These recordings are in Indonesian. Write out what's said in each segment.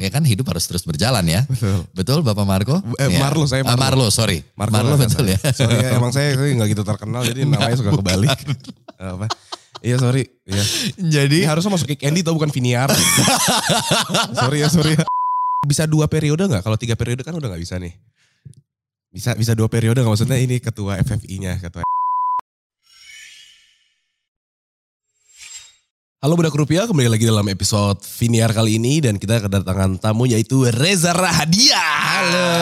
ya kan hidup harus terus berjalan ya. Betul. Betul Bapak Marco? Marlo saya. Marlo betul ya. Sorry ya, emang saya nggak gitu terkenal jadi namanya suka kebalik. Apa? Iya sorry. Iya. Jadi ini harusnya masuk Kick Andy tau bukan Finiar. sorry ya. Bisa 2 periode nggak? Kalau 3 periode kan udah nggak bisa nih. Bisa 2 periode nggak? Maksudnya ini ketua FFI-nya ketua. Halo Budak Rupiah, kembali lagi dalam episode Finiar kali ini dan kita kedatangan tamu yaitu Reza Rahadian. Halo.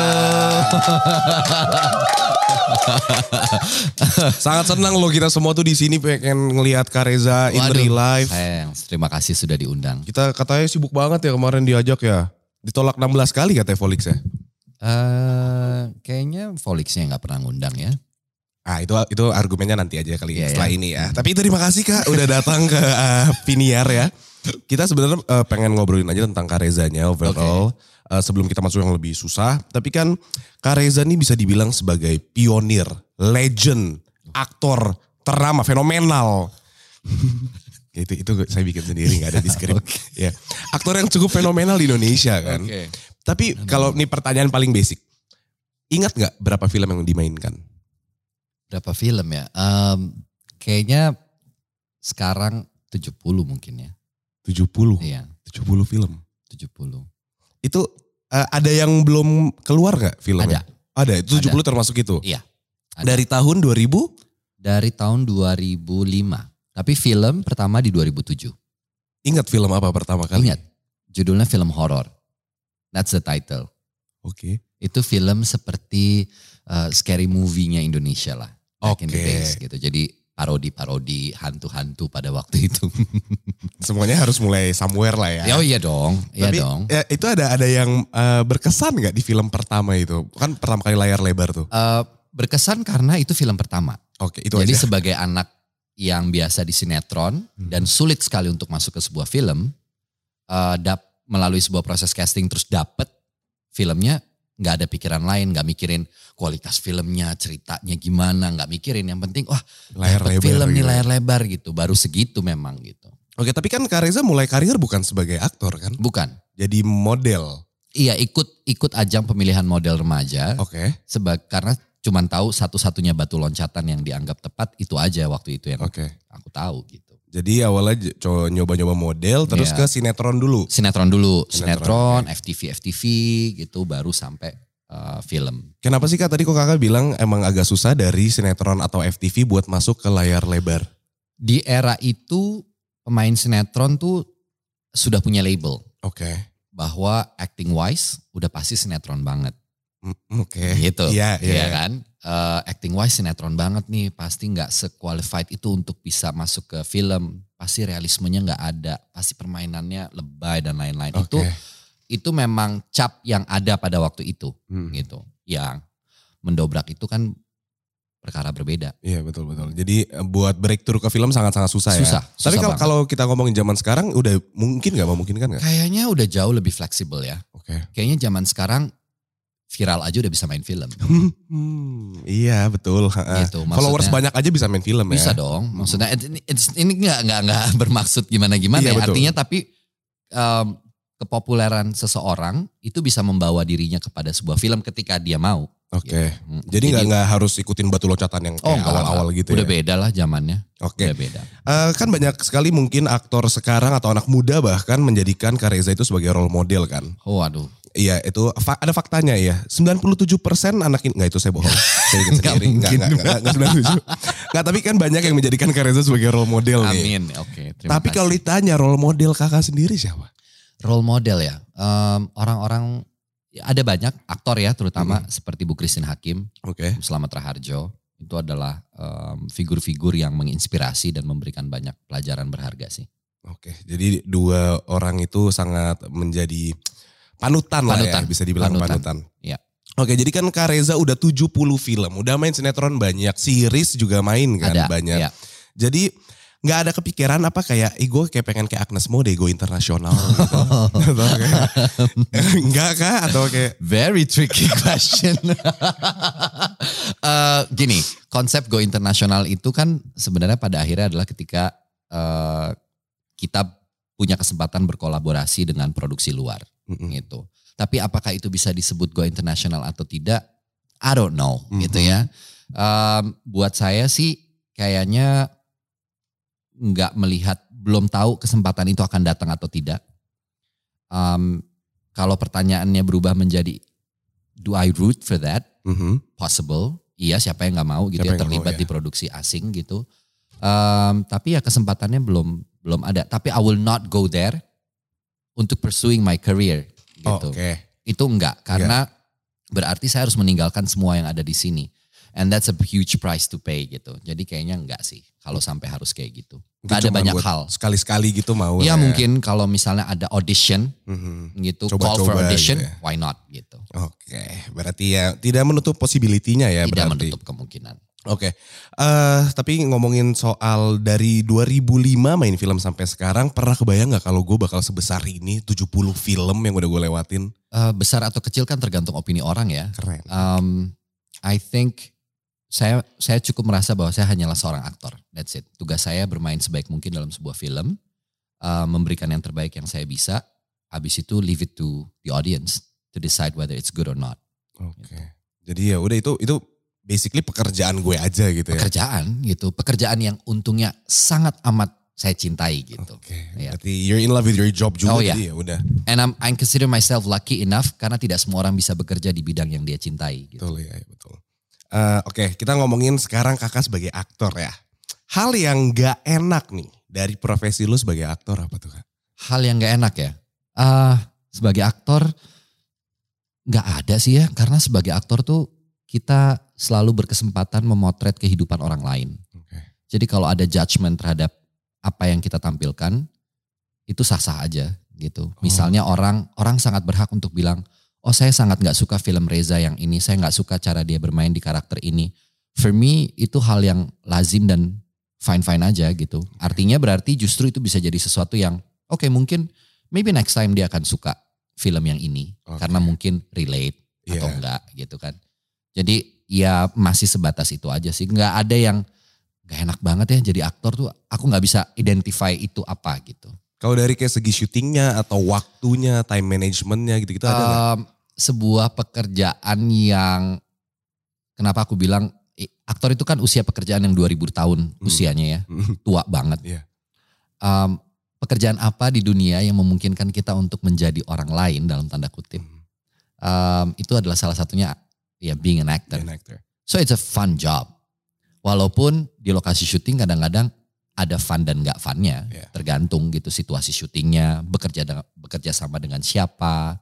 Sangat senang loh kita semua tuh di sini pengen ngelihat Kak Reza in real life. Thanks. Terima kasih sudah diundang. Kita katanya sibuk banget ya kemarin diajak ya. Ditolak 16 kali katanya Follix ya. Kayaknya Follixnya nggak pernah ngundang ya. Ah itu argumennya nanti aja kali yeah, setelah yeah. Ini ya. Tapi terima kasih Kak udah datang ke Finiar ya. Kita sebenarnya pengen ngobrolin aja tentang Kak Rezanya overall. Okay. Sebelum kita masuk yang lebih susah. Tapi kan Kak Reza ini bisa dibilang sebagai pionir, legend, aktor, terama, fenomenal. itu saya bikin sendiri gak ada di skrip. Okay. Ya. Aktor yang cukup fenomenal di Indonesia kan. Okay. Tapi kalau ini pertanyaan paling basic. Ingat gak berapa film yang dimainkan? Berapa film ya? Kayaknya sekarang 70 mungkin ya. 70? Iya. 70 film? 70. Itu ada yang belum keluar gak filmnya? Ada. 70 ada. Termasuk itu? Iya. Ada. Dari tahun 2000? Dari tahun 2005. Tapi film pertama di 2007. Ingat film apa pertama kali? Ingat. Judulnya film horor. That's the title. Oke. Okay. Itu film seperti scary movie-nya Indonesia lah. Back in the days gitu. Jadi parodi-parodi hantu-hantu pada waktu itu. Semuanya harus mulai somewhere lah ya. Oh iya dong. Tapi, iya dong. Ya, itu ada yang berkesan gak di film pertama itu? Kan pertama kali layar lebar tuh. Berkesan karena itu film pertama. Oke, itu jadi aja. Sebagai anak yang biasa di sinetron dan sulit sekali untuk masuk ke sebuah film. Melalui sebuah proses casting terus dapet filmnya. Gak ada pikiran lain, gak mikirin kualitas filmnya, ceritanya gimana, gak mikirin. Yang penting, wah dapet film nih layar lebar gitu, baru segitu memang gitu. Oke, tapi kan Kak Reza mulai karir bukan sebagai aktor kan? Bukan. Jadi model? Iya, ikut ajang pemilihan model remaja. Oke. Karena cuma tahu satu-satunya batu loncatan yang dianggap tepat itu aja waktu itu yang aku tahu gitu. Jadi awalnya nyoba-nyoba model terus ke sinetron dulu. Sinetron, FTV gitu baru sampai film. Kenapa sih Kak tadi kok Kakak bilang emang agak susah dari sinetron atau FTV buat masuk ke layar lebar? Di era itu pemain sinetron tuh sudah punya label. Oke. Bahwa acting wise udah pasti sinetron banget. Oke. Gitu. Iya kan? Acting wise sinetron banget nih, pasti gak se-qualified itu untuk bisa masuk ke film, pasti realismenya gak ada, pasti permainannya lebay dan lain-lain. Itu memang cap yang ada pada waktu itu gitu, yang mendobrak itu kan perkara berbeda. Iya betul-betul, jadi buat breakthrough ke film sangat-sangat susah. Tapi kalau kita ngomongin zaman sekarang udah mungkin gak memungkinkan gak? Kayaknya udah jauh lebih fleksibel ya, kayaknya zaman sekarang viral aja udah bisa main film. Iya betul. Gitu, followers banyak aja bisa main film ya. Bisa dong. Maksudnya ini nggak bermaksud gimana-gimana. Iya, ya. Artinya tapi kepopuleran seseorang itu bisa membawa dirinya kepada sebuah film ketika dia mau. Oke. Gitu. Jadi nggak harus ikutin batu loncatan yang kayak awal-awal gitu. Udah ya? Beda lah zamannya. Oke. Udah beda. Kan banyak sekali mungkin aktor sekarang atau anak muda bahkan menjadikan Kak Reza itu sebagai role model kan. Oh aduh. Iya itu ada faktanya ya, 97% enggak itu saya bohong. Saya ingat sendiri. Enggak 97. Enggak tapi kan banyak yang menjadikan Kak Reza sebagai role model nih. Amin, oke. Tapi kalau ditanya role model Kakak sendiri siapa? Role model ya, orang-orang ada banyak aktor ya terutama seperti Bu Christine Hakim, Slamet Rahardjo. Itu adalah figur-figur yang menginspirasi dan memberikan banyak pelajaran berharga sih. Oke, jadi 2 orang itu sangat menjadi... Panutan lah ya, bisa dibilang panutan. Ya. Oke, jadi kan Kak Reza udah 70 film, udah main sinetron banyak, series juga main kan banyak. Ya. Jadi gak ada kepikiran apa kayak, gue kayak pengen kayak Agnes Mo deh, gue internasional gitu. Enggak Kak, atau kayak. Very tricky question. Gini, konsep go internasional itu kan sebenarnya pada akhirnya adalah ketika kita punya kesempatan berkolaborasi dengan produksi luar gitu. Tapi apakah itu bisa disebut go internasional atau tidak? I don't know gitu ya. Buat saya sih kayaknya nggak melihat, belum tahu kesempatan itu akan datang atau tidak. Kalau pertanyaannya berubah menjadi do I root for that? Possible. Iya, siapa yang nggak mau gitu ya, terlibat di produksi asing gitu. Tapi ya kesempatannya belum ada. Tapi I will not go there untuk pursuing my career gitu. Itu enggak, karena berarti saya harus meninggalkan semua yang ada di sini. And that's a huge price to pay gitu. Jadi kayaknya enggak sih kalau sampai harus kayak gitu. Gak ada banyak hal. Sekali-sekali gitu mau. Iya mungkin kalau misalnya ada audition gitu, call for audition, gitu ya. Why not gitu. Berarti ya tidak menutup possibility-nya ya. Tidak menutup kemungkinan. Tapi ngomongin soal dari 2005 main film sampai sekarang, pernah kebayang gak kalau gue bakal sebesar ini, 70 film yang udah gue lewatin? Besar atau kecil kan tergantung opini orang ya. Keren. I think saya cukup merasa bahwa saya hanyalah seorang aktor, that's it. Tugas saya bermain sebaik mungkin dalam sebuah film, memberikan yang terbaik yang saya bisa, habis itu leave it to the audience to decide whether it's good or not. Gitu. Jadi ya udah itu basically pekerjaan gue aja gitu ya. Pekerjaan gitu. Pekerjaan yang untungnya sangat amat saya cintai gitu. Berarti you're in love with your job juga ya udah. And I consider myself lucky enough karena tidak semua orang bisa bekerja di bidang yang dia cintai gitu. Betul ya, betul. Kita ngomongin sekarang kakak sebagai aktor ya. Hal yang gak enak nih dari profesi lu sebagai aktor apa tuh kak? Hal yang gak enak ya? Sebagai aktor gak ada sih ya, karena sebagai aktor tuh kita selalu berkesempatan memotret kehidupan orang lain. Jadi kalau ada judgment terhadap apa yang kita tampilkan, itu sah-sah aja gitu. Misalnya orang sangat berhak untuk bilang, oh saya sangat gak suka film Reza yang ini, saya gak suka cara dia bermain di karakter ini. For me itu hal yang lazim dan fine-fine aja gitu. Artinya berarti justru itu bisa jadi sesuatu yang, mungkin maybe next time dia akan suka film yang ini. Karena mungkin relate atau enggak gitu kan. Jadi ya masih sebatas itu aja sih. Gak ada yang gak enak banget ya jadi aktor tuh. Aku gak bisa identify itu apa gitu. Kalau dari kayak segi syutingnya atau waktunya, time managementnya gitu-gitu ada gak? Sebuah pekerjaan yang kenapa aku bilang aktor itu kan usia pekerjaan yang 2000 tahun usianya ya. Tua banget. Pekerjaan apa di dunia yang memungkinkan kita untuk menjadi orang lain dalam tanda kutip. Itu adalah salah satunya. Ya, being an actor. So it's a fun job. Walaupun di lokasi syuting kadang-kadang ada fun dan gak funnya. Tergantung gitu situasi syutingnya, bekerja sama dengan siapa,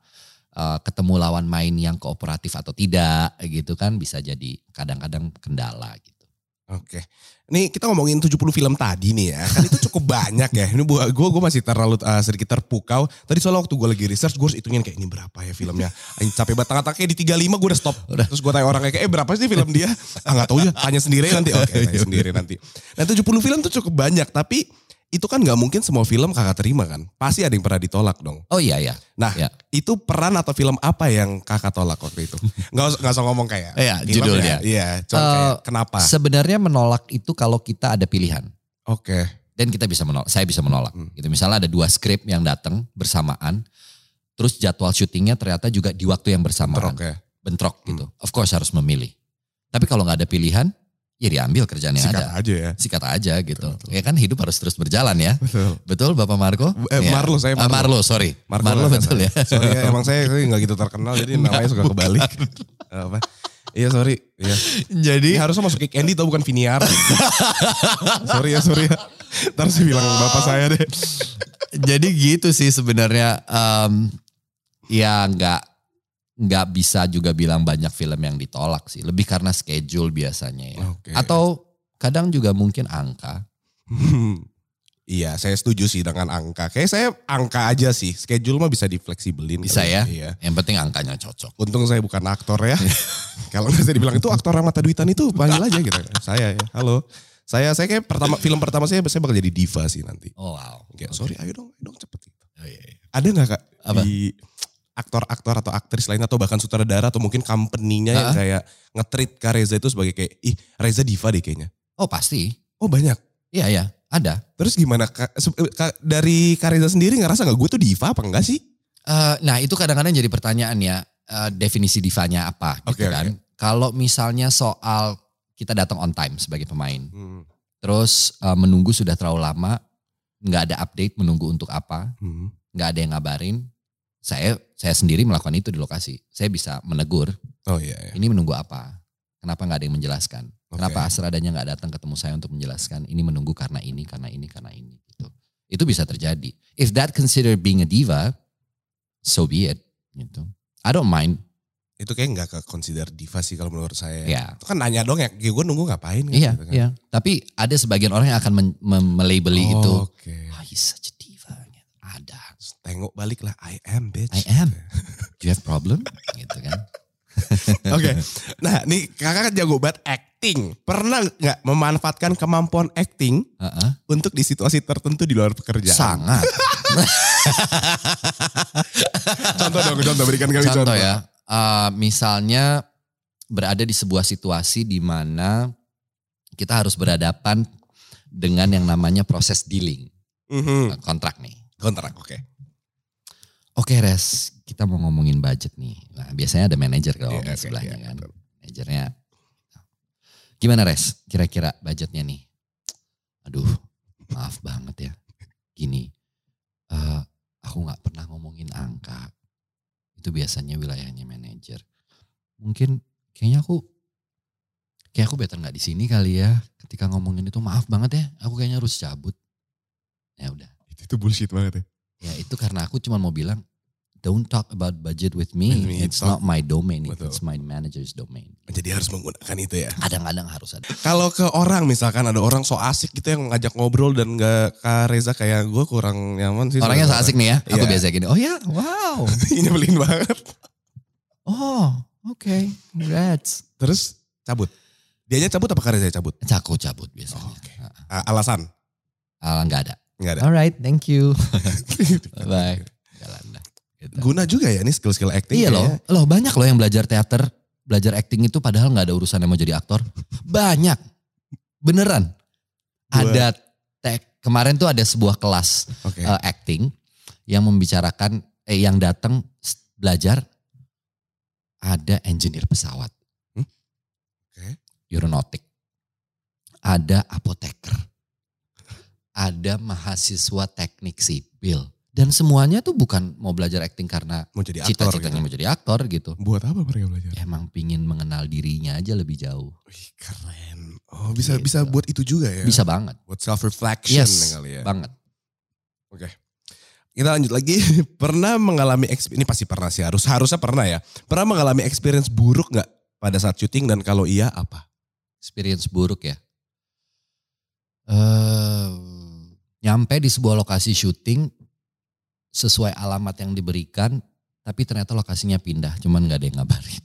ketemu lawan main yang kooperatif atau tidak gitu kan. Bisa jadi kadang-kadang kendala gitu. Ini kita ngomongin 70 film tadi nih ya, kan itu cukup banyak ya. Ini gue masih terlalu sedikit terpukau. Tadi soalnya waktu gue lagi research, gue harus hitungin kayak ini berapa ya filmnya. Capek banget, tengah-tengah kayak di 35 gue udah stop. Terus gue tanya orang kayak, berapa sih film dia? Gak tau ya, tanya sendiri nanti. Tanya sendiri nanti. Nah 70 film tuh cukup banyak, tapi itu kan gak mungkin semua film kakak terima kan. Pasti ada yang pernah ditolak dong. Oh iya. Nah itu peran atau film apa yang kakak tolak waktu itu? Gak usah ngomong kayak. Judulnya. Kayak, kenapa? Sebenarnya menolak itu kalau kita ada pilihan. Dan kita bisa menolak, saya bisa menolak. Gitu. Misalnya ada 2 skrip yang datang bersamaan. Terus jadwal syutingnya ternyata juga di waktu yang bersamaan. Bentrok gitu. Of course harus memilih. Tapi kalau gak ada pilihan, ya diambil kerjaan yang ada. Sikat aja ya. Sikat aja gitu. Betul. Ya kan hidup harus terus berjalan ya. Betul Bapak Marco? Marlo saya. Marlo sorry. Marlo betul ya. Sorry ya, emang saya gak gitu terkenal jadi namanya suka kebalik. Apa? Iya sorry. Iya. Jadi ini harusnya masuk Kick Andy atau bukan Finiar. sorry ya. Ntar sih bilang bapak saya deh. Jadi gitu sih sebenarnya. Ya nggak bisa juga bilang banyak film yang ditolak sih. Lebih karena schedule biasanya ya. Atau kadang juga mungkin angka. Iya saya setuju sih dengan angka. Kayaknya saya angka aja sih. Schedule mah bisa difleksibelin. Bisa ya? Iya. Yang penting angkanya cocok. Untung saya bukan aktor ya. Kalau nggak saya dibilang itu aktor mata duitan itu panggil aja gitu. Saya ya halo. Saya kayak film pertama saya bakal jadi diva sih nanti. Oh wow. Kayak, sorry ayo dong cepet. Oh, iya. Ada nggak kak? Apa? Di aktor-aktor atau aktris lain atau bahkan sutradara atau mungkin company-nya yang kayak nge-treat Kak Reza itu sebagai kayak, Reza diva deh kayaknya. Oh pasti. Oh banyak? Iya. Ada. Terus gimana dari Kak Reza sendiri ngerasa gak gue tuh diva apa enggak sih? Nah itu kadang-kadang jadi pertanyaan ya. Definisi divanya apa gitu kan. Okay. Kalau misalnya soal kita datang on time sebagai pemain. Terus menunggu sudah terlalu lama. Gak ada update menunggu untuk apa. Gak ada yang ngabarin. Saya sendiri melakukan itu di lokasi. Saya bisa menegur. Oh iya. Yeah. Ini menunggu apa? Kenapa gak ada yang menjelaskan? Okay. Kenapa asradanya gak datang ketemu saya untuk menjelaskan? Ini menunggu karena ini, karena ini, karena ini. Gitu. Itu bisa terjadi. If that considered being a diva, so be it. Gitu. I don't mind. Itu kayak gak ke-consider diva sih kalau menurut saya. Yeah. Itu kan nanya dong ya, gue nunggu ngapain. Iya, gitu, kan? Yeah. Tapi ada sebagian orang yang akan melabeli itu. Okay. Oh, he's such a diva. Ada. Tengok balik lah, I am bitch. I am. Do you have problem? Gitu kan. Oke. Nah nih kakak kan jago banget acting. Pernah gak memanfaatkan kemampuan acting untuk di situasi tertentu di luar pekerjaan? Sangat. Contoh dong, contoh. Berikan kami contoh. Contoh ya. Misalnya berada di sebuah situasi di mana kita harus berhadapan dengan yang namanya proses dealing. Kontrak nih. Kontrak, oke. Okay. Oke okay, Res, kita mau ngomongin budget nih. Nah, biasanya ada manajer kalau di sebelahnya kan. Manajernya, gimana Res? Kira-kira budgetnya nih? Aduh, maaf banget ya. Gini, aku gak pernah ngomongin angka. Itu biasanya wilayahnya manajer. Mungkin kayaknya aku better nggak di sini kali ya. Ketika ngomongin itu maaf banget ya. Aku kayaknya harus cabut. Ya udah. Itu bullshit banget ya. Ya itu karena aku cuma mau bilang don't talk about budget with me. It's not my domain. Betul. It's my manager's domain. Jadi harus menggunakan itu ya. Kadang-kadang harus ada. Kalau ke orang misalkan ada orang so asik gitu yang ngajak ngobrol dan nggak Kak Reza kayak gue kurang nyaman sih. Orangnya so asik nih ya. Aku biasa gini. Oh ya, wow. Ini belin banget. Oh, oke. Okay. Congrats. Terus cabut. Dianya cabut apa Kak Reza cabut? Aku cabut biasanya. Oh, okay. Alasan? Nggak ada. Nggak ada. Alright, thank you. Bye. Jalan dah. Gitu. Guna juga ya ini skill-skill acting. Iya loh. Loh banyak loh yang belajar teater, belajar acting itu padahal nggak ada urusan yang mau jadi aktor. Banyak. Beneran. Ada kemarin tuh ada sebuah kelas acting yang membicarakan yang datang belajar ada engineer pesawat. Aeronautik. Ada apoteker. Ada mahasiswa teknik sipil. Dan semuanya tuh bukan mau belajar acting karena mau jadi aktor, cita-citanya gitu. Mau jadi aktor gitu. Buat apa mereka belajar? Emang pingin mengenal dirinya aja lebih jauh. Wih, keren. Oh bisa gitu. Bisa buat itu juga ya? Bisa banget. Buat self-reflection kali ya? Banget. Oke. Okay. Kita lanjut lagi. Pernah mengalami, ini pasti pernah sih harusnya pernah ya. Pernah mengalami experience buruk gak pada saat syuting dan kalau iya apa? Experience buruk ya? Nyampe di sebuah lokasi syuting sesuai alamat yang diberikan tapi ternyata lokasinya pindah cuman nggak ada yang ngabarin.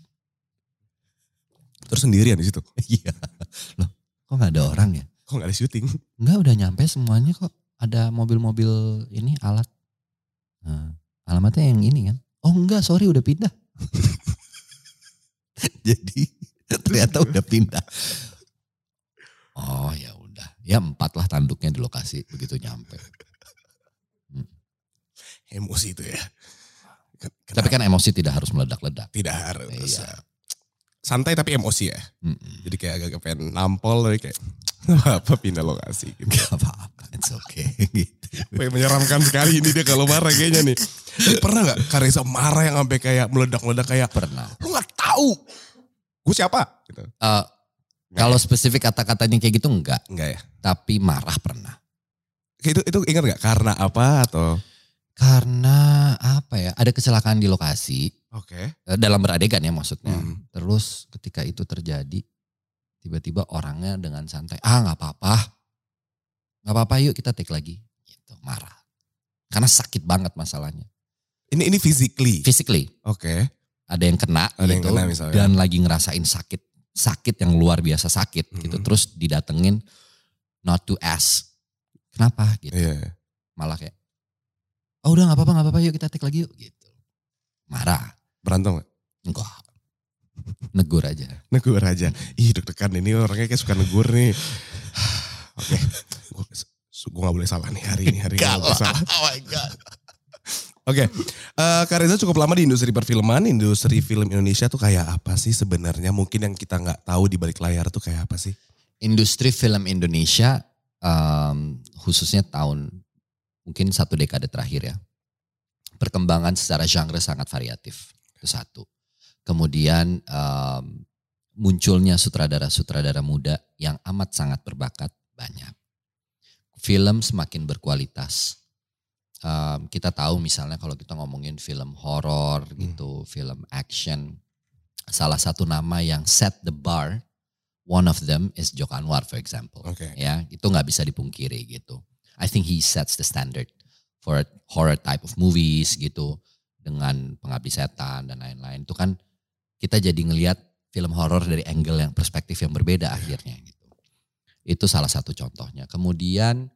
Terus sendirian di situ. Iya. Loh, kok nggak ada orang ya? Kok nggak ada syuting? Nggak, udah nyampe semuanya kok. Ada mobil-mobil ini alat. Nah, alamatnya yang ini kan. Oh enggak, sorry udah pindah. Jadi ternyata udah pindah. Oh ya. Ya 4 lah tanduknya di lokasi begitu nyampe. Emosi itu ya. Kenapa? Tapi kan emosi tidak harus meledak-ledak. Tidak harus. Iya. Santai tapi emosi ya. Jadi kayak agak pengen nampol tapi kayak apa pindah lokasi. Gitu. Gak apa-apa, it's okay. Gitu. Menyeramkan sekali ini dia kalau marah kayaknya nih. Pernah gak Kak Reza marah yang sampai kayak meledak-ledak kayak. Pernah. Lu gak tahu gue siapa gitu. Kalau spesifik kata-katanya kayak gitu enggak. Enggak ya. Tapi marah pernah. Itu ingat enggak? Karena apa atau? Karena apa ya? Ada kecelakaan di lokasi. Oke. Okay. Dalam beradegan ya maksudnya. Terus ketika itu terjadi. Tiba-tiba orangnya dengan santai. Ah gak apa-apa. Gak apa-apa yuk kita take lagi. Gitu, marah. Karena sakit banget masalahnya. Ini physically? Physically. Oke. Okay. Ada yang kena. Ada gitu, yang kena misalnya. Dan lagi ngerasain sakit yang luar biasa sakit gitu. Terus didatengin not to ask kenapa gitu. Yeah. Malah kayak oh udah gak apa-apa yuk kita take lagi yuk gitu. Marah. Berantem gak? Enggak. Negur aja. Ih deg-degan ini orangnya kayak suka negur nih. Oke. gue gak boleh salah nih hari ini. Gak salah. Oh my God. Oke, Kak Reza cukup lama di industri perfilman. Industri film Indonesia tuh kayak apa sih sebenarnya? Mungkin yang kita nggak tahu di balik layar tuh kayak apa sih? Industri film Indonesia khususnya tahun mungkin satu dekade terakhir ya. Perkembangan secara genre sangat variatif, itu satu. Kemudian munculnya sutradara-sutradara muda yang amat sangat berbakat banyak. Film semakin berkualitas. Kita tahu misalnya kalau kita ngomongin film horor gitu, film action. Salah satu nama yang set the bar, one of them is Joko Anwar for example. Okay. Ya, itu gak bisa dipungkiri gitu. I think he sets the standard for horror type of movies gitu. Dengan Pengabdi Setan dan lain-lain. Itu kan kita jadi ngelihat film horor dari angle yang perspektif yang berbeda akhirnya gitu. Itu salah satu contohnya. Kemudian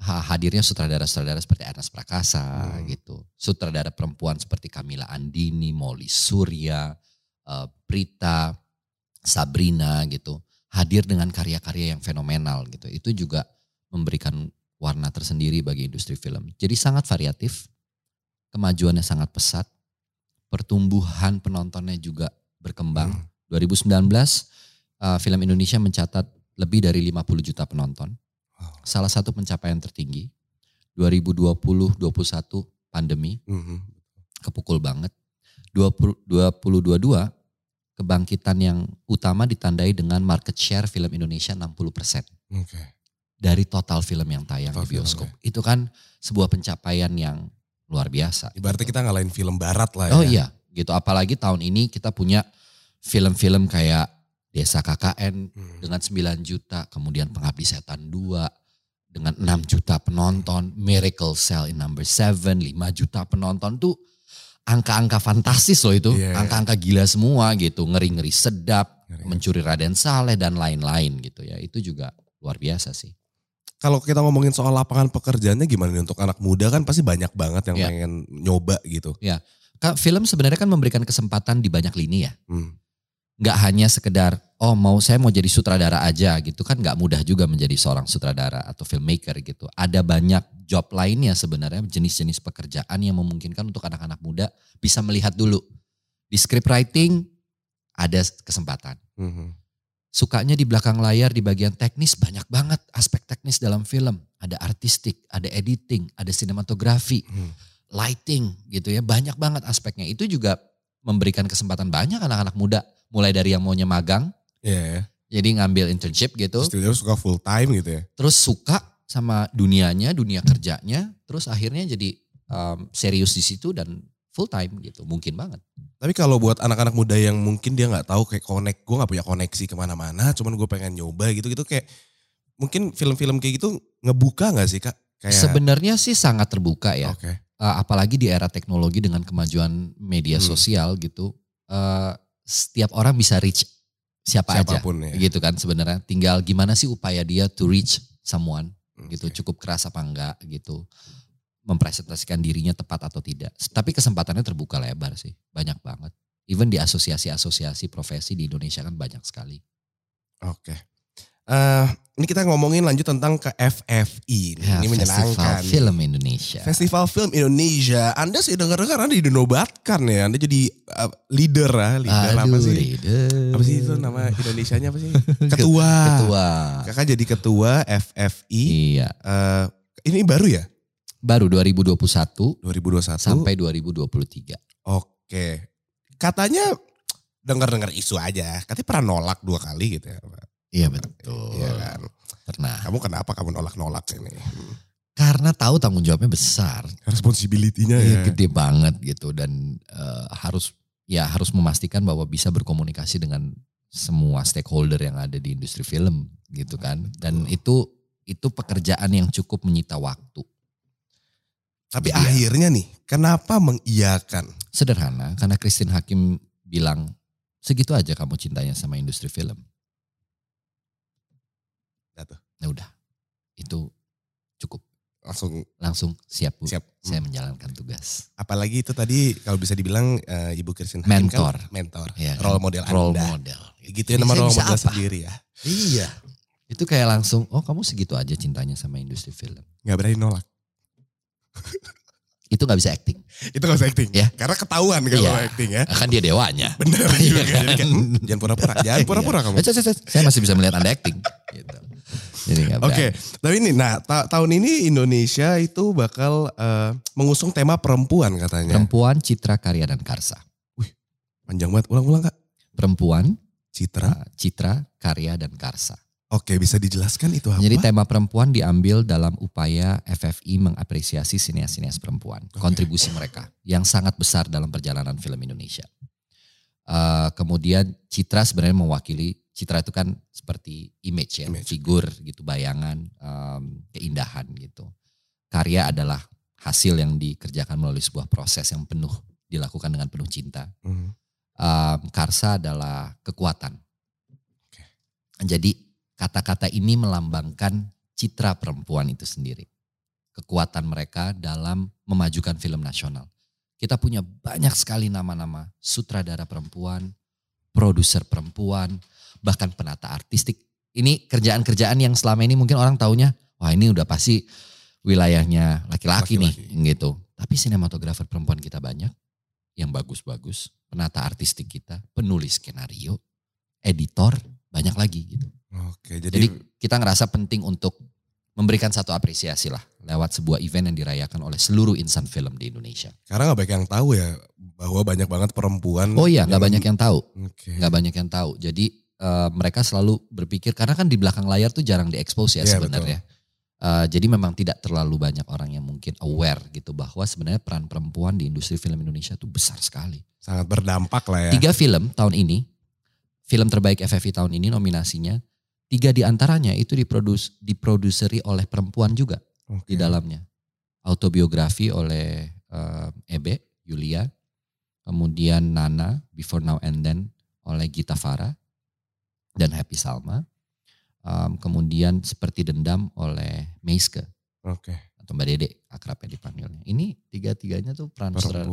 hadirnya sutradara-sutradara seperti Ernest Prakasa gitu. Sutradara perempuan seperti Kamila Andini, Mouly Surya, Prita, Sabrina gitu. Hadir dengan karya-karya yang fenomenal gitu. Itu juga memberikan warna tersendiri bagi industri film. Jadi sangat variatif, kemajuannya sangat pesat. Pertumbuhan penontonnya juga berkembang. 2019 film Indonesia mencatat lebih dari 50 juta penonton. Salah satu pencapaian tertinggi. 2020-21 pandemi kepukul banget. 2022 kebangkitan yang utama ditandai dengan market share film Indonesia 60%. Okay. Dari total film yang tayang di bioskop. Okay. Itu kan sebuah pencapaian yang luar biasa. Ibaratnya gitu. Kita ngalahin film barat lah ya. Oh iya gitu, apalagi tahun ini kita punya film-film kayak Desa KKN dengan 9 juta, kemudian Pengabdi Setan 2 dengan 6 juta penonton, Miracle Cell in number 7, 5 juta penonton tuh angka-angka fantastis loh itu, angka-angka gila semua gitu, ngeri-ngeri sedap, Mencuri Raden Saleh dan lain-lain gitu ya, itu juga luar biasa sih. Kalau kita ngomongin soal lapangan pekerjaannya gimana nih untuk anak muda kan pasti banyak banget yang pengen nyoba gitu. Ya, film sebenarnya kan memberikan kesempatan di banyak lini ya. Gak hanya sekedar, saya mau jadi sutradara aja gitu kan, gak mudah juga menjadi seorang sutradara atau filmmaker gitu. Ada banyak job lainnya sebenarnya, jenis-jenis pekerjaan yang memungkinkan untuk anak-anak muda bisa melihat dulu. Di script writing ada kesempatan. Sukanya di belakang layar di bagian teknis banyak banget aspek teknis dalam film. Ada artistik, ada editing, ada sinematografi, lighting gitu ya, banyak banget aspeknya. Itu juga memberikan kesempatan banyak anak-anak muda. Mulai dari yang maunya magang, jadi ngambil internship gitu. Terus suka full time gitu ya. Terus suka sama dunianya, dunia kerjanya. Terus akhirnya jadi serius di situ dan full time gitu, mungkin banget. Tapi kalau buat anak-anak muda yang mungkin dia gak tahu kayak connect, gue gak punya koneksi kemana-mana, cuman gue pengen nyoba gitu-gitu kayak. Mungkin film-film kayak gitu ngebuka gak sih Kak? Kayak... Sebenarnya sih sangat terbuka ya. Okay. Apalagi di era teknologi dengan kemajuan media sosial gitu. Setiap orang bisa reach siapapun aja, gitu kan sebenarnya. Tinggal gimana sih upaya dia to reach someone, gitu. Cukup keras apa enggak, gitu. Mempresentasikan dirinya tepat atau tidak. Tapi kesempatannya terbuka lebar sih, banyak banget. Even di asosiasi-asosiasi profesi di Indonesia kan banyak sekali. Oke. Ini kita ngomongin lanjut tentang ke FFI. Ya, ini menyenangkan. Festival Film Indonesia. Festival Film Indonesia. Anda sih dengar-dengar Anda dinobatkan ya. Anda jadi leader lah. Leader. Aduh, apa sih? Leader. Apa sih itu nama Indonesianya apa sih? Ketua. Kakak jadi ketua FFI. Iya. Ini baru ya? Baru 2021. Sampai 2023. Oke. Katanya dengar-dengar isu aja. Katanya pernah nolak 2 kali gitu ya. Iya betul. Iya kan. Pernah. Kamu kenapa kamu nolak ini? Karena tahu tanggung jawabnya besar. Responsibility-nya ya. Gede banget gitu dan harus memastikan bahwa bisa berkomunikasi dengan semua stakeholder yang ada di industri film gitu kan. Dan itu pekerjaan yang cukup menyita waktu. Tapi akhirnya nih, kenapa mengiyakan? Sederhana, karena Christine Hakim bilang segitu aja kamu cintanya sama industri film. Nah udah, itu cukup. Langsung siap. Saya menjalankan tugas. Apalagi itu tadi kalau bisa dibilang Ibu Christine Hakim mentor, kan role model Anda. Role model. Gitu ya, nama role model apa? Sendiri ya. Iya. Itu kayak langsung, oh kamu segitu aja cintanya sama industri film. Gak berani nolak. Itu gak bisa acting. Itu gak bisa acting. Ya. Karena ketahuan kalau ya. Acting ya. Kan dia dewanya. Bener juga. Ya kan? Jangan pura-pura. Jangan pura-pura kamu. Saya masih bisa melihat Anda acting. Gitu. Jadi gak berani. Oke. Tapi ini, nah tahun ini Indonesia itu bakal mengusung tema perempuan katanya. Perempuan, Citra, Karya, dan Karsa. Wih, panjang banget. Ulang-ulang Kak. Perempuan, Citra, Karya, dan Karsa. Oke, bisa dijelaskan itu apa? Jadi tema perempuan diambil dalam upaya FFI mengapresiasi sineas-sineas perempuan. Okay. Kontribusi mereka yang sangat besar dalam perjalanan film Indonesia. Kemudian Citra sebenarnya mewakili, Citra itu kan seperti image ya, image. Figur gitu, bayangan, keindahan gitu. Karya adalah hasil yang dikerjakan melalui sebuah proses yang penuh, dilakukan dengan penuh cinta. Mm-hmm. Karsa adalah kekuatan. Okay. Jadi kata-kata ini melambangkan citra perempuan itu sendiri. Kekuatan mereka dalam memajukan film nasional. Kita punya banyak sekali nama-nama sutradara perempuan, produser perempuan, bahkan penata artistik. Ini kerjaan-kerjaan yang selama ini mungkin orang taunya, wah ini udah pasti wilayahnya laki-laki nih gitu. Tapi sinematografer perempuan kita banyak yang bagus-bagus, penata artistik kita, penulis skenario, editor, banyak lagi gitu. Oke, jadi kita ngerasa penting untuk memberikan satu apresiasi lah lewat sebuah event yang dirayakan oleh seluruh insan film di Indonesia. Karena gak banyak yang tahu ya bahwa banyak banget perempuan. Oh iya, gak banyak yang tahu. Okay. Gak banyak yang tahu. Jadi mereka selalu berpikir karena kan di belakang layar tuh jarang diekspos ya sebenarnya. Jadi memang tidak terlalu banyak orang yang mungkin aware gitu bahwa sebenarnya peran perempuan di industri film Indonesia tuh besar sekali. Sangat berdampak lah ya. 3 film tahun ini, film terbaik FFI tahun ini nominasinya. 3 diantaranya itu diproduseri oleh perempuan juga di dalamnya. Autobiografi oleh Ebe Yulia, kemudian Nana, Before Now and Then oleh Gita Farah dan Happy Salma. Kemudian seperti Dendam oleh Maiske. Oke. Atau Mbak Dede akrabnya dipanggilnya. Ini 3-3-nya tuh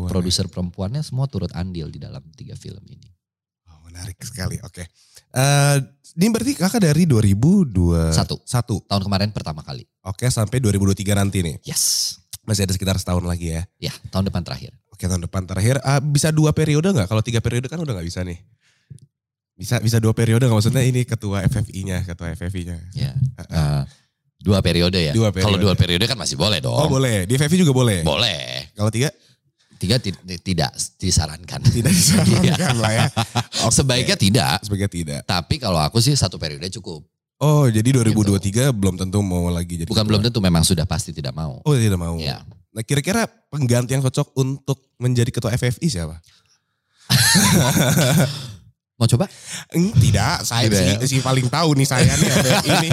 produser perempuannya semua turut andil di dalam 3 film ini. Menarik sekali, oke. Ini berarti kakak dari 2021? Tahun kemarin pertama kali. Oke, sampai 2023 nanti nih? Yes. Masih ada sekitar setahun lagi ya? Ya, tahun depan terakhir. Oke, tahun depan terakhir. Bisa 2 periode gak? Kalau 3 periode kan udah gak bisa nih. Bisa 2 periode gak? Maksudnya ini ketua FFI-nya, Ya, 2 periode ya? 2 periode. Kalau 2 periode kan masih boleh dong. Oh boleh, di FFI juga boleh? Boleh. Kalau 3? 3 tidak disarankan. Tidak disarankan lah ya. Okay. Sebaiknya tidak. Sebaiknya tidak. Tapi kalau aku sih 1 periode cukup. Oh jadi 2023 gitu. Belum tentu mau lagi jadi. Bukan belum tentu, memang sudah pasti tidak mau. Oh tidak mau. Ya. Nah kira-kira pengganti yang cocok untuk menjadi ketua FFI siapa? Mau coba? Tidak, saya sih paling tahu nih saya nih. Ini.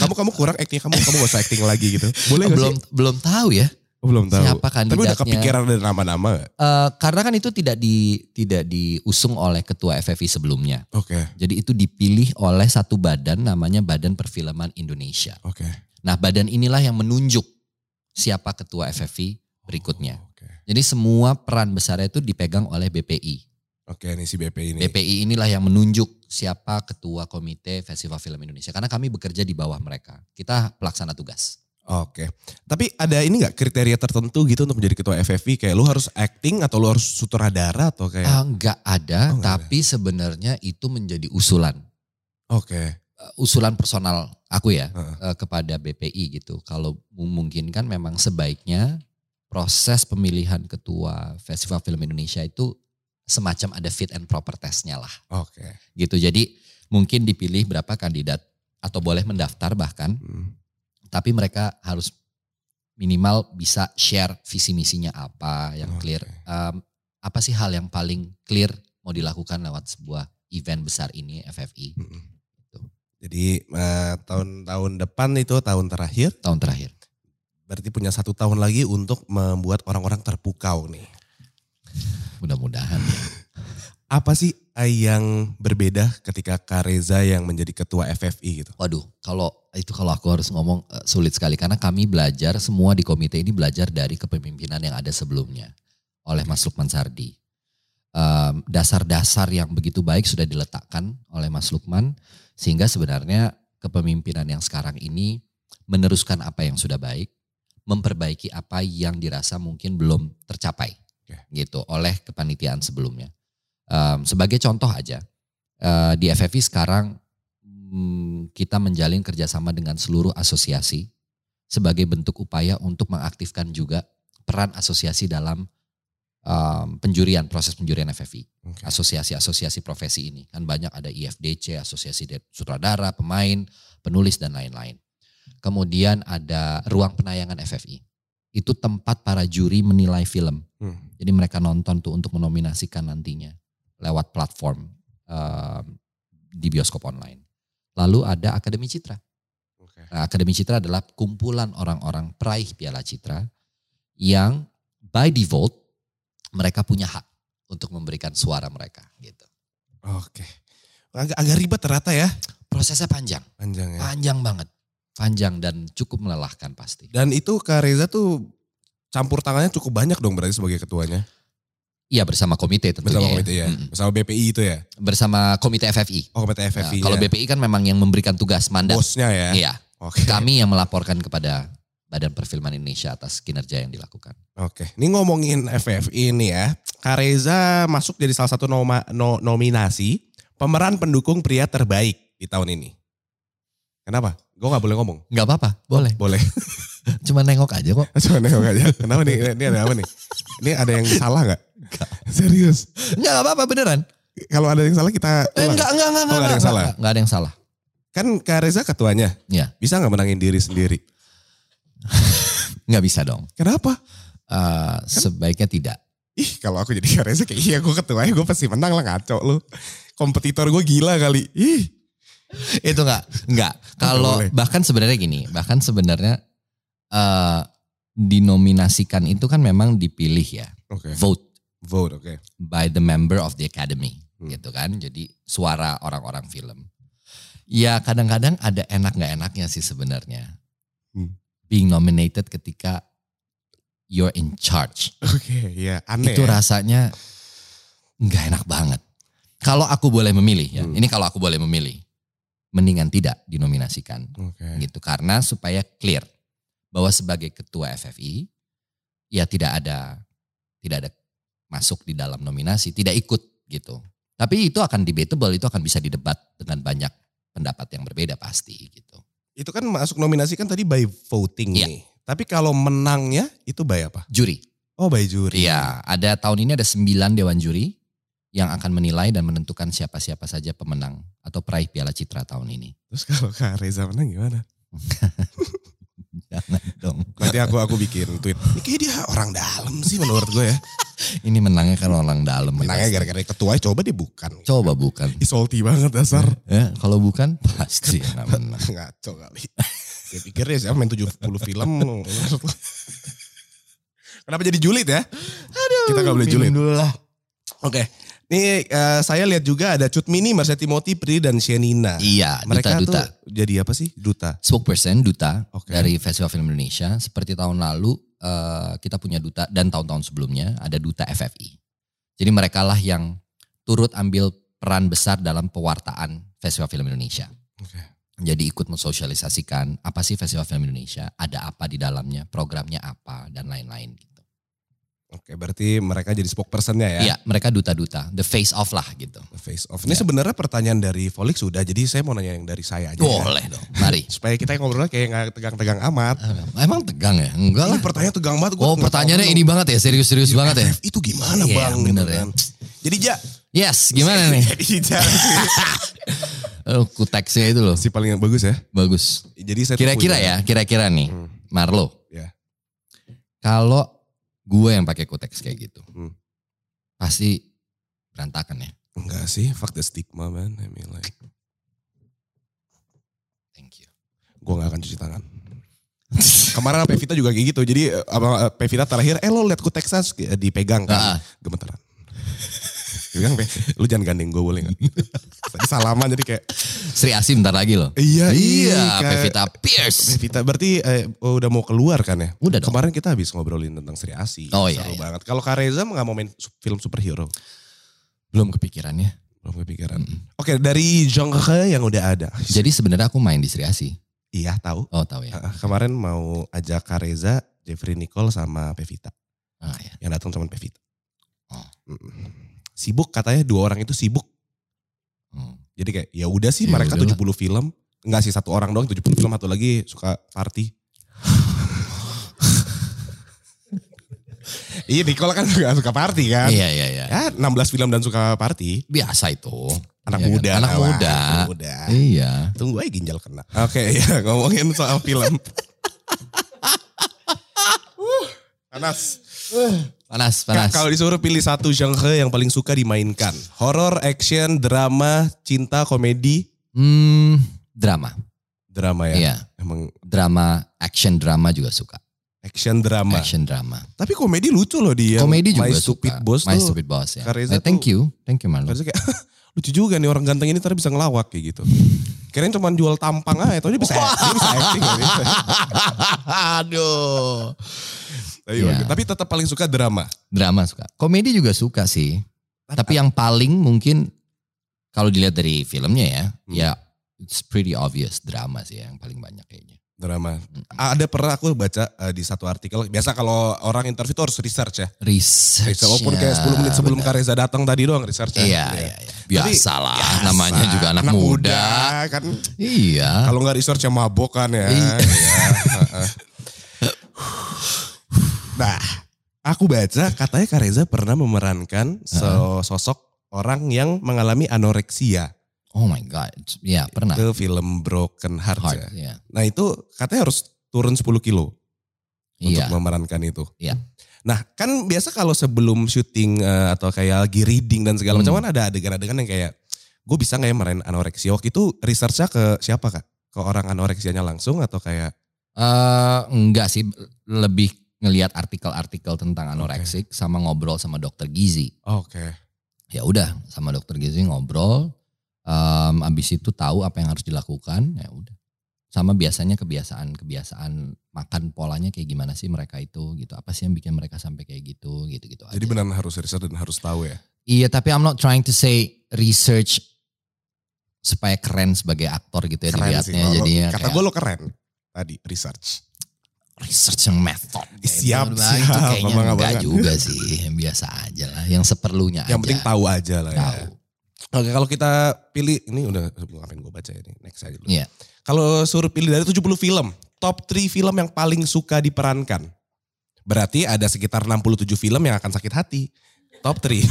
Kamu kurang acting, kamu gak usah acting lagi gitu. Boleh gak sih? Belum tahu ya. Belum tahu. Siapa kandidatnya? Tapi udah kepikiran ada nama-nama. Karena kan itu tidak diusung oleh ketua FFI sebelumnya. Oke. Okay. Jadi itu dipilih oleh satu badan namanya Badan Perfilman Indonesia. Oke. Okay. Nah badan inilah yang menunjuk siapa ketua FFI berikutnya. Oh, okay. Jadi semua peran besarnya itu dipegang oleh BPI. Oke, okay, ini si BPI ini. BPI inilah yang menunjuk siapa ketua komite Festival Film Indonesia. Karena kami bekerja di bawah mereka. Kita pelaksana tugas. Oke, tapi ada ini gak kriteria tertentu gitu untuk menjadi ketua FFI? Kayak lu harus acting atau lu harus sutradara atau kayak? Enggak ada, tapi sebenarnya itu menjadi usulan. Oke. Usulan personal aku ya kepada BPI gitu. Kalau memungkinkan memang sebaiknya proses pemilihan ketua Festival Film Indonesia itu semacam ada fit and proper testnya lah. Oke. Gitu, jadi mungkin dipilih berapa kandidat atau boleh mendaftar bahkan. Tapi mereka harus minimal bisa share visi misinya apa yang clear. Apa sih hal yang paling clear mau dilakukan lewat sebuah event besar ini FFI. Gitu. Jadi tahun depan itu tahun terakhir? Tahun terakhir. Berarti punya 1 tahun lagi untuk membuat orang-orang terpukau nih. Mudah-mudahan ya. Apa sih yang berbeda ketika Kak Reza yang menjadi ketua FFI gitu? Waduh, kalau aku harus ngomong sulit sekali. Karena kami belajar, semua di komite ini belajar dari kepemimpinan yang ada sebelumnya. Oleh Mas Lukman Sardi. Dasar-dasar yang begitu baik sudah diletakkan oleh Mas Lukman. Sehingga sebenarnya kepemimpinan yang sekarang ini meneruskan apa yang sudah baik, memperbaiki apa yang dirasa mungkin belum tercapai gitu oleh kepanitiaan sebelumnya. Sebagai contoh aja, di FFI sekarang kita menjalin kerjasama dengan seluruh asosiasi sebagai bentuk upaya untuk mengaktifkan juga peran asosiasi dalam penjurian, proses penjurian FFI. Okay. Asosiasi-asosiasi profesi ini kan banyak, ada IFDC, asosiasi sutradara, pemain, penulis dan lain-lain. Kemudian ada ruang penayangan FFI. Itu tempat para juri menilai film. Jadi mereka nonton tuh untuk menominasikan nantinya lewat platform di bioskop online. Lalu ada Akademi Citra. Okay. Nah, Akademi Citra adalah kumpulan orang-orang peraih Piala Citra yang by default mereka punya hak untuk memberikan suara mereka gitu. Oke. Agak ribet ternyata ya. Prosesnya panjang. Panjang ya. Panjang banget. Panjang dan cukup melelahkan pasti. Dan itu Kak Reza tuh campur tangannya cukup banyak dong berarti sebagai ketuanya. Iya, bersama komite tentunya. Bersama komite ya. Bersama BPI itu ya. Bersama komite FFI. Oh, komite FFI. Nah, kalau BPI kan memang yang memberikan tugas mandat. Bosnya ya. Iya. Oke. Kami yang melaporkan kepada Badan Perfilman Indonesia atas kinerja yang dilakukan. Oke, ini ngomongin FFI ini ya. Kak Reza masuk jadi salah satu nominasi pemeran pendukung pria terbaik di tahun ini. Kenapa? Gue gak boleh ngomong? Gak apa-apa, boleh. Boleh. Cuma nengok aja kok. Cuma nengok aja. Kenapa nih? Ini ada apa nih? Ini ada yang salah gak? Enggak. Serius? Gak apa-apa, beneran. Kalau ada yang salah kita... Enggak. Gak ada yang salah? Gak ada yang salah. Kan Kak Reza ketuanya. Iya. Bisa gak menangin diri sendiri? Nggak bisa dong. Kenapa? Sebaiknya tidak. Ih, kalau aku jadi Kak Reza kayak iya gue ketuanya gue pasti menang lah, ngaco lu. Kompetitor gue gila kali. Ih. Itu enggak. Kalau bahkan sebenarnya dinominasikan itu kan memang dipilih ya. Okay. Vote, oke. Okay. By the member of the academy, gitu kan. Jadi suara orang-orang film. Ya kadang-kadang ada enak nggak enaknya sih sebenarnya. Being nominated ketika you're in charge. Oke, ya aneh. Itu rasanya nggak enak banget. Kalau aku boleh memilih ya, ini kalau aku boleh memilih, mendingan tidak dinominasikan. Okay. Gitu, karena supaya clear bahwa sebagai ketua FFI ya tidak ada masuk di dalam nominasi, tidak ikut gitu. Tapi itu akan debatable, itu akan bisa didebat dengan banyak pendapat yang berbeda pasti gitu. Itu kan masuk nominasi kan tadi by voting nih. Tapi kalau menangnya itu by apa? Juri. Oh, by juri. Iya, ada tahun ini ada 9 dewan juri yang akan menilai dan menentukan siapa-siapa saja pemenang atau peraih Piala Citra tahun ini. Terus kalau Kak Reza menang gimana? Jangan dong. Nanti aku bikin tweet. Ini kayak dia orang dalam sih menurut gue ya. Ini menangnya kan orang dalam. Menangnya ya, gara-gara ketua, coba dia bukan. Coba kan? Bukan. Salty banget dasar. Ya, kalau bukan pasti enggak menang. Ngaco kali. Dia pikir ya siapa main 70 film. Kenapa jadi julid ya? Aduh, kita gak boleh julid. Oke. Nih saya lihat juga ada Cut Mini, Marsha Timothy, Pri dan Shenina. Iya, mereka duta. Tuh jadi apa sih? Duta. Spokesperson duta dari Festival Film Indonesia. Seperti tahun lalu kita punya duta dan tahun-tahun sebelumnya ada duta FFI. Jadi mereka lah yang turut ambil peran besar dalam pewartaan Festival Film Indonesia. Okay. Jadi ikut mensosialisasikan apa sih Festival Film Indonesia, ada apa di dalamnya, programnya apa dan lain-lain gitu. Oke, berarti mereka jadi spokesperson-nya ya? Iya, mereka duta-duta. The face off lah gitu. The face off. Ini sebenarnya pertanyaan dari Follix sudah, jadi saya mau nanya yang dari saya aja. Boleh dong, mari. Supaya kita ngobrolnya kayak gak tegang-tegang amat. Emang tegang ya? Enggak lah. Ini pertanyaan tegang banget. Oh, pertanyaannya ini banget ya, serius-serius banget ya? Itu gimana bang? Bener ya. Jadi Ja. Yes, gimana nih? Jadi Ja. Kuteksnya itu loh. Si paling bagus ya? Bagus. Jadi saya kira-kira nih, Marlo. Ya. Kalau gue yang pakai kuteks kayak gitu. Pasti berantakan ya? Enggak sih, fuck the stigma man. I mean like. Thank you. Gue gak akan cuci tangan. Kemarin Pevita juga kayak gitu. Jadi Pevita terakhir, lo liat kuteksnya dipegang kan? Gemeteran. Dipegang, lu jangan gandeng gue boleh gak? Gitu. Salaman jadi kayak. Sri Asih bentar lagi loh. Iya. Pevita Pierce. Pevita berarti udah mau keluar kan ya? Udah dong. Kemarin kita habis ngobrolin tentang Sri Asih. Oh iya. Seru banget. Kalau Kak Reza gak mau main film superhero? Belum kepikirannya. Belum kepikiran. Oke, dari genre yang udah ada. Jadi sebenarnya aku main di Sri Asih. Iya, tahu. Oh, tahu ya. Kemarin mau ajak Kak Reza, Jeffrey Nicole sama Pevita. Ah, ya. Yang datang teman Pevita. Oh. Sibuk katanya, dua orang itu sibuk. Hmm. Jadi kayak ya udah sih, ya mereka udah 70 lah. Film. Enggak sih, satu orang doang 70 film, satu lagi suka party. Iya, Nicole kan suka party kan. Iya, iya, iya. Ya, 16 film dan suka party. Biasa itu. Anak iya, muda. Kan? Anak awal. Muda. Anak muda. Iya. Tunggu aja ginjal kena. Oke, ya, ngomongin soal film. Panas. Panas, panas. Kalau disuruh pilih satu genre yang paling suka dimainkan. Horor, action, drama, cinta, komedi. Drama. Drama ya? Iya. Emang drama, action drama juga suka. Action drama. Action drama. Tapi komedi lucu loh dia. Komedi juga suka. My Stupid Boss ya. Nah, thank you Marlo. Kayak, lucu juga nih orang ganteng ini ntar bisa ngelawak kayak gitu. Kirain cuma jual tampang aja, tapi dia bisa acting. Aduh. Ya. Tapi tetap paling suka drama. Drama suka. Komedi juga suka sih. Mantap. Tapi yang paling mungkin kalau dilihat dari filmnya ya, ya it's pretty obvious drama sih yang paling banyak kayaknya. Drama. Ada pernah aku baca di satu artikel, biasa kalau orang interview itu harus research ya. Research walaupun kayak 10 menit sebelum Kak Reza datang tadi doang research. Iya. Biasalah, biasa. Namanya juga anak muda kan. Iya. Kalau gak research ya mabok kan ya. Iya. Nah, aku baca katanya Kak Reza pernah memerankan sosok orang yang mengalami anoreksia. Oh my God, ya pernah. Itu film Broken Heart ya. Nah itu katanya harus turun 10 kilo untuk memerankan itu. Iya. Nah kan biasa kalau sebelum syuting atau kayak lagi reading dan segala macam kan ada adegan-adegan yang kayak gue bisa gak ya merain anoreksia. Waktu itu researchnya ke siapa Kak? Ke orang anoreksianya langsung atau kayak? Enggak sih, lebih ngelihat artikel-artikel tentang anoreksik sama ngobrol sama dokter gizi. Oke. Ya udah sama dokter gizi ngobrol. Abis itu tahu apa yang harus dilakukan, ya udah. Sama biasanya kebiasaan makan polanya kayak gimana sih mereka itu gitu. Apa sih yang bikin mereka sampai kayak gitu aja. Jadi benar harus research dan harus tahu ya. Iya, tapi I'm not trying to say research supaya keren sebagai aktor gitu ya dilihatnya jadinya. Kata gue lo keren tadi research yang method. Siap. Itu kayaknya enggak juga sih, biasa aja lah, yang seperlunya aja. Yang penting tahu aja lah ya. Oke, kalau kita pilih, ini udah ngapain gue baca ini, next aja dulu. Iya. Kalau suruh pilih dari 70 film, top 3 film yang paling suka diperankan. Berarti ada sekitar 67 film yang akan sakit hati. Top 3.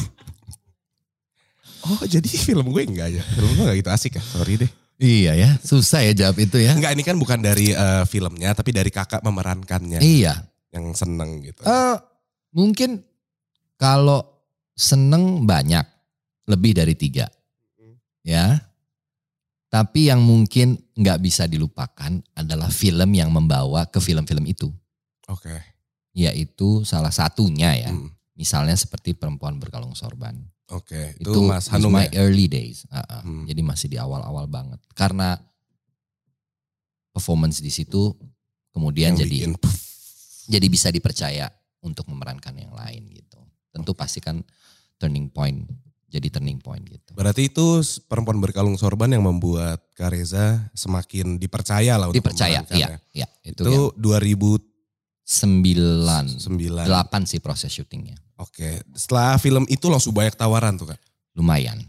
Oh jadi film gue enggak ya? Film gue enggak gitu asik ya, sorry deh. Iya ya, susah ya jawab itu ya. Enggak, ini kan bukan dari filmnya, tapi dari kakak memerankannya. Iya. Yang seneng gitu. Mungkin kalau seneng banyak. Lebih dari 3, ya. Tapi yang mungkin nggak bisa dilupakan adalah film yang membawa ke film-film itu. Oke. Okay. Yaitu salah satunya ya. Misalnya seperti Perempuan Berkalung Sorban. Oke. Okay. Itu Mas Hanung. My early days. Jadi masih di awal-awal banget. Karena performance di situ kemudian yang jadi bisa dipercaya untuk memerankan yang lain gitu. Tentu pasti kan turning point gitu. Berarti itu Perempuan Berkalung Sorban yang membuat Kak Reza semakin dipercaya lah untuk memerankan. Iya, ya. Itu 2009. 8 sih proses syutingnya. Oke, setelah film itu langsung banyak tawaran tuh Kak? Lumayan.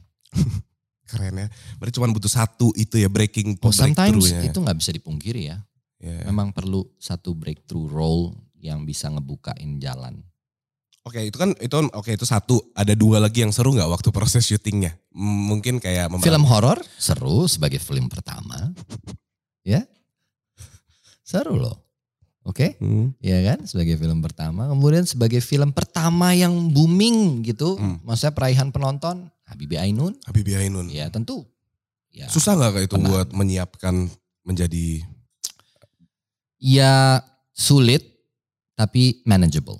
Keren ya, berarti cuma butuh satu itu ya breaking point. Sometimes itu gak bisa dipungkiri ya. Yeah. Memang perlu satu breakthrough role yang bisa ngebukain jalan. Oke itu kan itu satu, ada dua lagi yang seru nggak waktu proses syutingnya? Mungkin kayak film horor seru sebagai film pertama, ya seru loh, oke? Ya kan sebagai film pertama, kemudian sebagai film pertama yang booming gitu, maksudnya peraihan penonton Habibie Ainun, ya tentu. Ya, susah nggak itu buat menyiapkan menjadi? Ya sulit tapi manageable.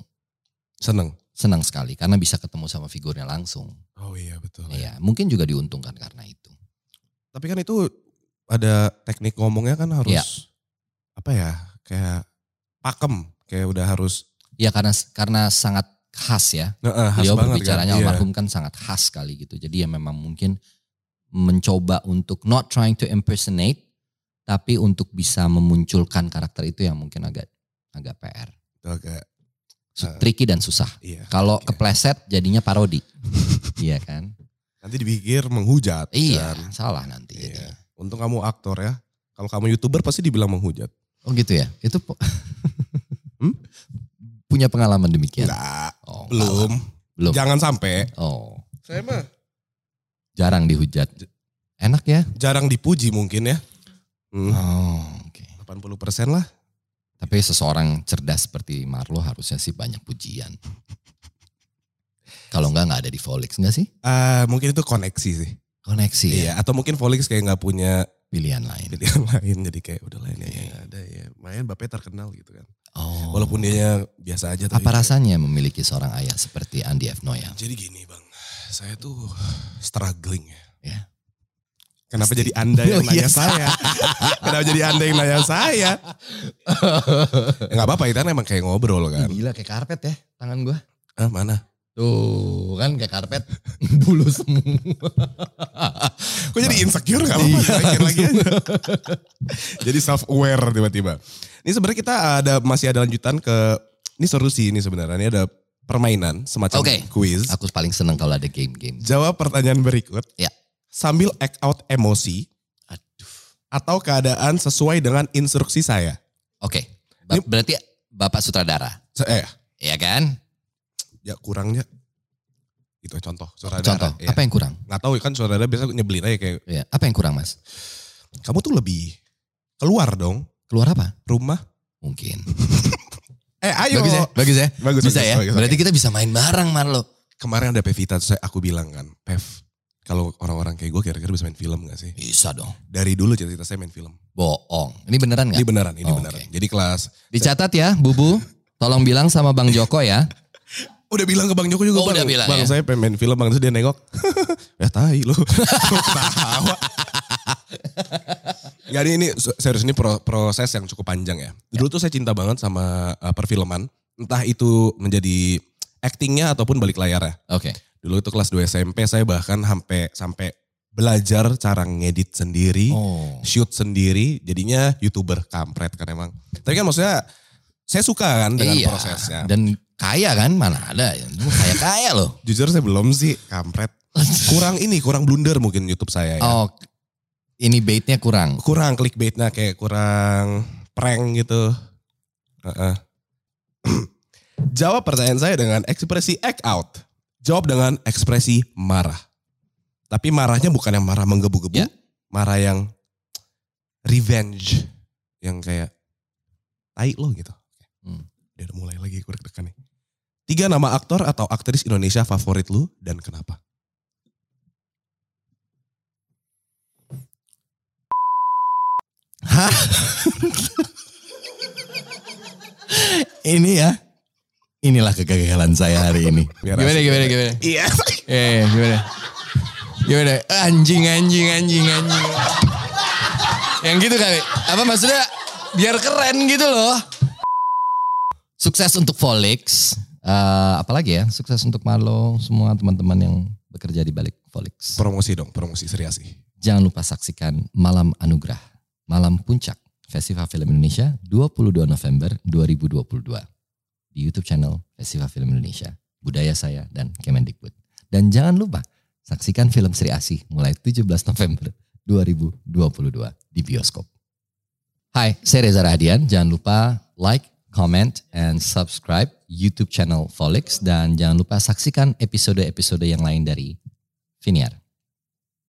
Senang sekali karena bisa ketemu sama figurnya langsung. Oh iya betul. Iya, mungkin juga diuntungkan karena itu. Tapi kan itu ada teknik ngomongnya kan harus kayak pakem, kayak udah harus. Iya karena sangat khas ya. Khas beliau berbicaranya almarhum kan sangat khas sekali gitu. Jadi ya memang mungkin mencoba untuk not trying to impersonate, tapi untuk bisa memunculkan karakter itu yang mungkin agak PR. Oke. Tricky dan susah. Iya, kalau kepleset jadinya parodi. Iya kan? Nanti dipikir menghujat. Iya, kan? Salah nanti. Iya. Untung kamu aktor ya. Kalau kamu YouTuber pasti dibilang menghujat. Oh gitu ya? Itu punya pengalaman demikian? Enggak, oh, belum. Jangan sampai. Oh. Saya mah jarang dihujat. Enak ya? Jarang dipuji mungkin ya. Oh, oke. 80% lah. Tapi seseorang cerdas seperti Marlo harusnya sih banyak pujian. Kalau enggak ada di Follix enggak sih? Mungkin itu koneksi sih. Koneksi iya, ya? Atau mungkin Follix kayak enggak punya pilihan lain. Jadi kayak udah lainnya yang ada ya. Main bapaknya terkenal gitu kan. Oh. Walaupun dia biasa aja. Apa rasanya memiliki seorang ayah seperti Andi F. Noya? Jadi gini bang, saya tuh struggling ya. Kenapa jadi Anda yang nanya saya? Kenapa jadi Anda yang nanya saya? Ya, gak apa-apa, itu kan emang kayak ngobrol kan. Gila kayak karpet ya tangan gue. Ah mana? Tuh kan kayak karpet bulu semua. Kok jadi insecure gak apa-apa? Iya. Lagi aja. Jadi self aware tiba-tiba. Ini sebenarnya kita masih ada lanjutan ke, ini seru sih ini sebenarnya. Ini ada permainan semacam quiz. Aku paling seneng kalau ada game-game. Jawab pertanyaan berikut. Ya. Sambil act out emosi. Aduh. Atau keadaan sesuai dengan instruksi saya. Oke. Okay. Berarti Bapak sutradara. Iya kan? Ya kurangnya. Itu contoh. Sutradara. Ya. Apa yang kurang? Gak tahu kan sutradara biasa nyebelin aja kayak. Ya. Apa yang kurang Mas? Kamu tuh lebih keluar dong. Keluar apa? Rumah. Mungkin. Ayo. Bagus ya? Bagus, ya? Bagus, berarti kita bisa main bareng Marlo. Kemarin ada Pevita, aku bilang kan. Pev. Kalau orang-orang kayak gue kira-kira bisa main film gak sih? Bisa dong. Dari dulu cita-cita saya main film. Boong. Ini beneran gak? Ini beneran. Okay. Jadi kelas. Dicatat ya Bubu. Tolong bilang sama Bang Joko ya. Udah bilang ke Bang Joko juga. Bang, udah bilang Bang ya? Saya pengen main film Bang. Terus dia nengok. Ya tai loh. Tawa. Jadi ini serius ini proses yang cukup panjang ya. Dulu tuh saya cinta banget sama perfilman. Entah itu menjadi actingnya ataupun balik layar ya. Oke. Okay. Dulu itu kelas 2 SMP saya bahkan sampai belajar cara ngedit sendiri, shoot sendiri, jadinya YouTuber kampret kan emang. Tapi kan maksudnya saya suka kan dengan prosesnya. Dan kaya kan, mana ada ya. Kaya-kaya loh. Jujur saya belum sih kampret. Kurang blunder mungkin YouTube saya ya. Oh, ini baitnya kurang. Kurang clickbaitnya kayak kurang prank gitu. Jawab pertanyaan saya dengan ekspresi act out. Jawab dengan ekspresi marah. Tapi marahnya bukan yang marah menggebu-gebu. Yeah. Marah yang revenge. Yang kayak tai lo gitu. Dia udah mulai lagi kurang tekan nih. 3 nama aktor atau aktris Indonesia favorit lu dan kenapa? Hah? Ini ya. Inilah kegagalan saya hari ini. Gimana? Iya. Gimana? Anjing. Yang gitu kali. Apa maksudnya? Biar keren gitu loh. Sukses untuk Follix. Apalagi ya? Sukses untuk Marlo. Semua teman-teman yang bekerja di balik Follix. Promosi Sri Asih. Jangan lupa saksikan Malam Anugerah. Malam Puncak. Festival Film Indonesia 22 November 2022. Di YouTube channel Festival Film Indonesia, Budaya Saya dan Kemendikbud. Dan jangan lupa saksikan film Sri Asih mulai 17 November 2022 di bioskop. Hai, saya Reza Rahadian. Jangan lupa like, comment, and subscribe YouTube channel Follix. Dan jangan lupa saksikan episode-episode yang lain dari Finiar.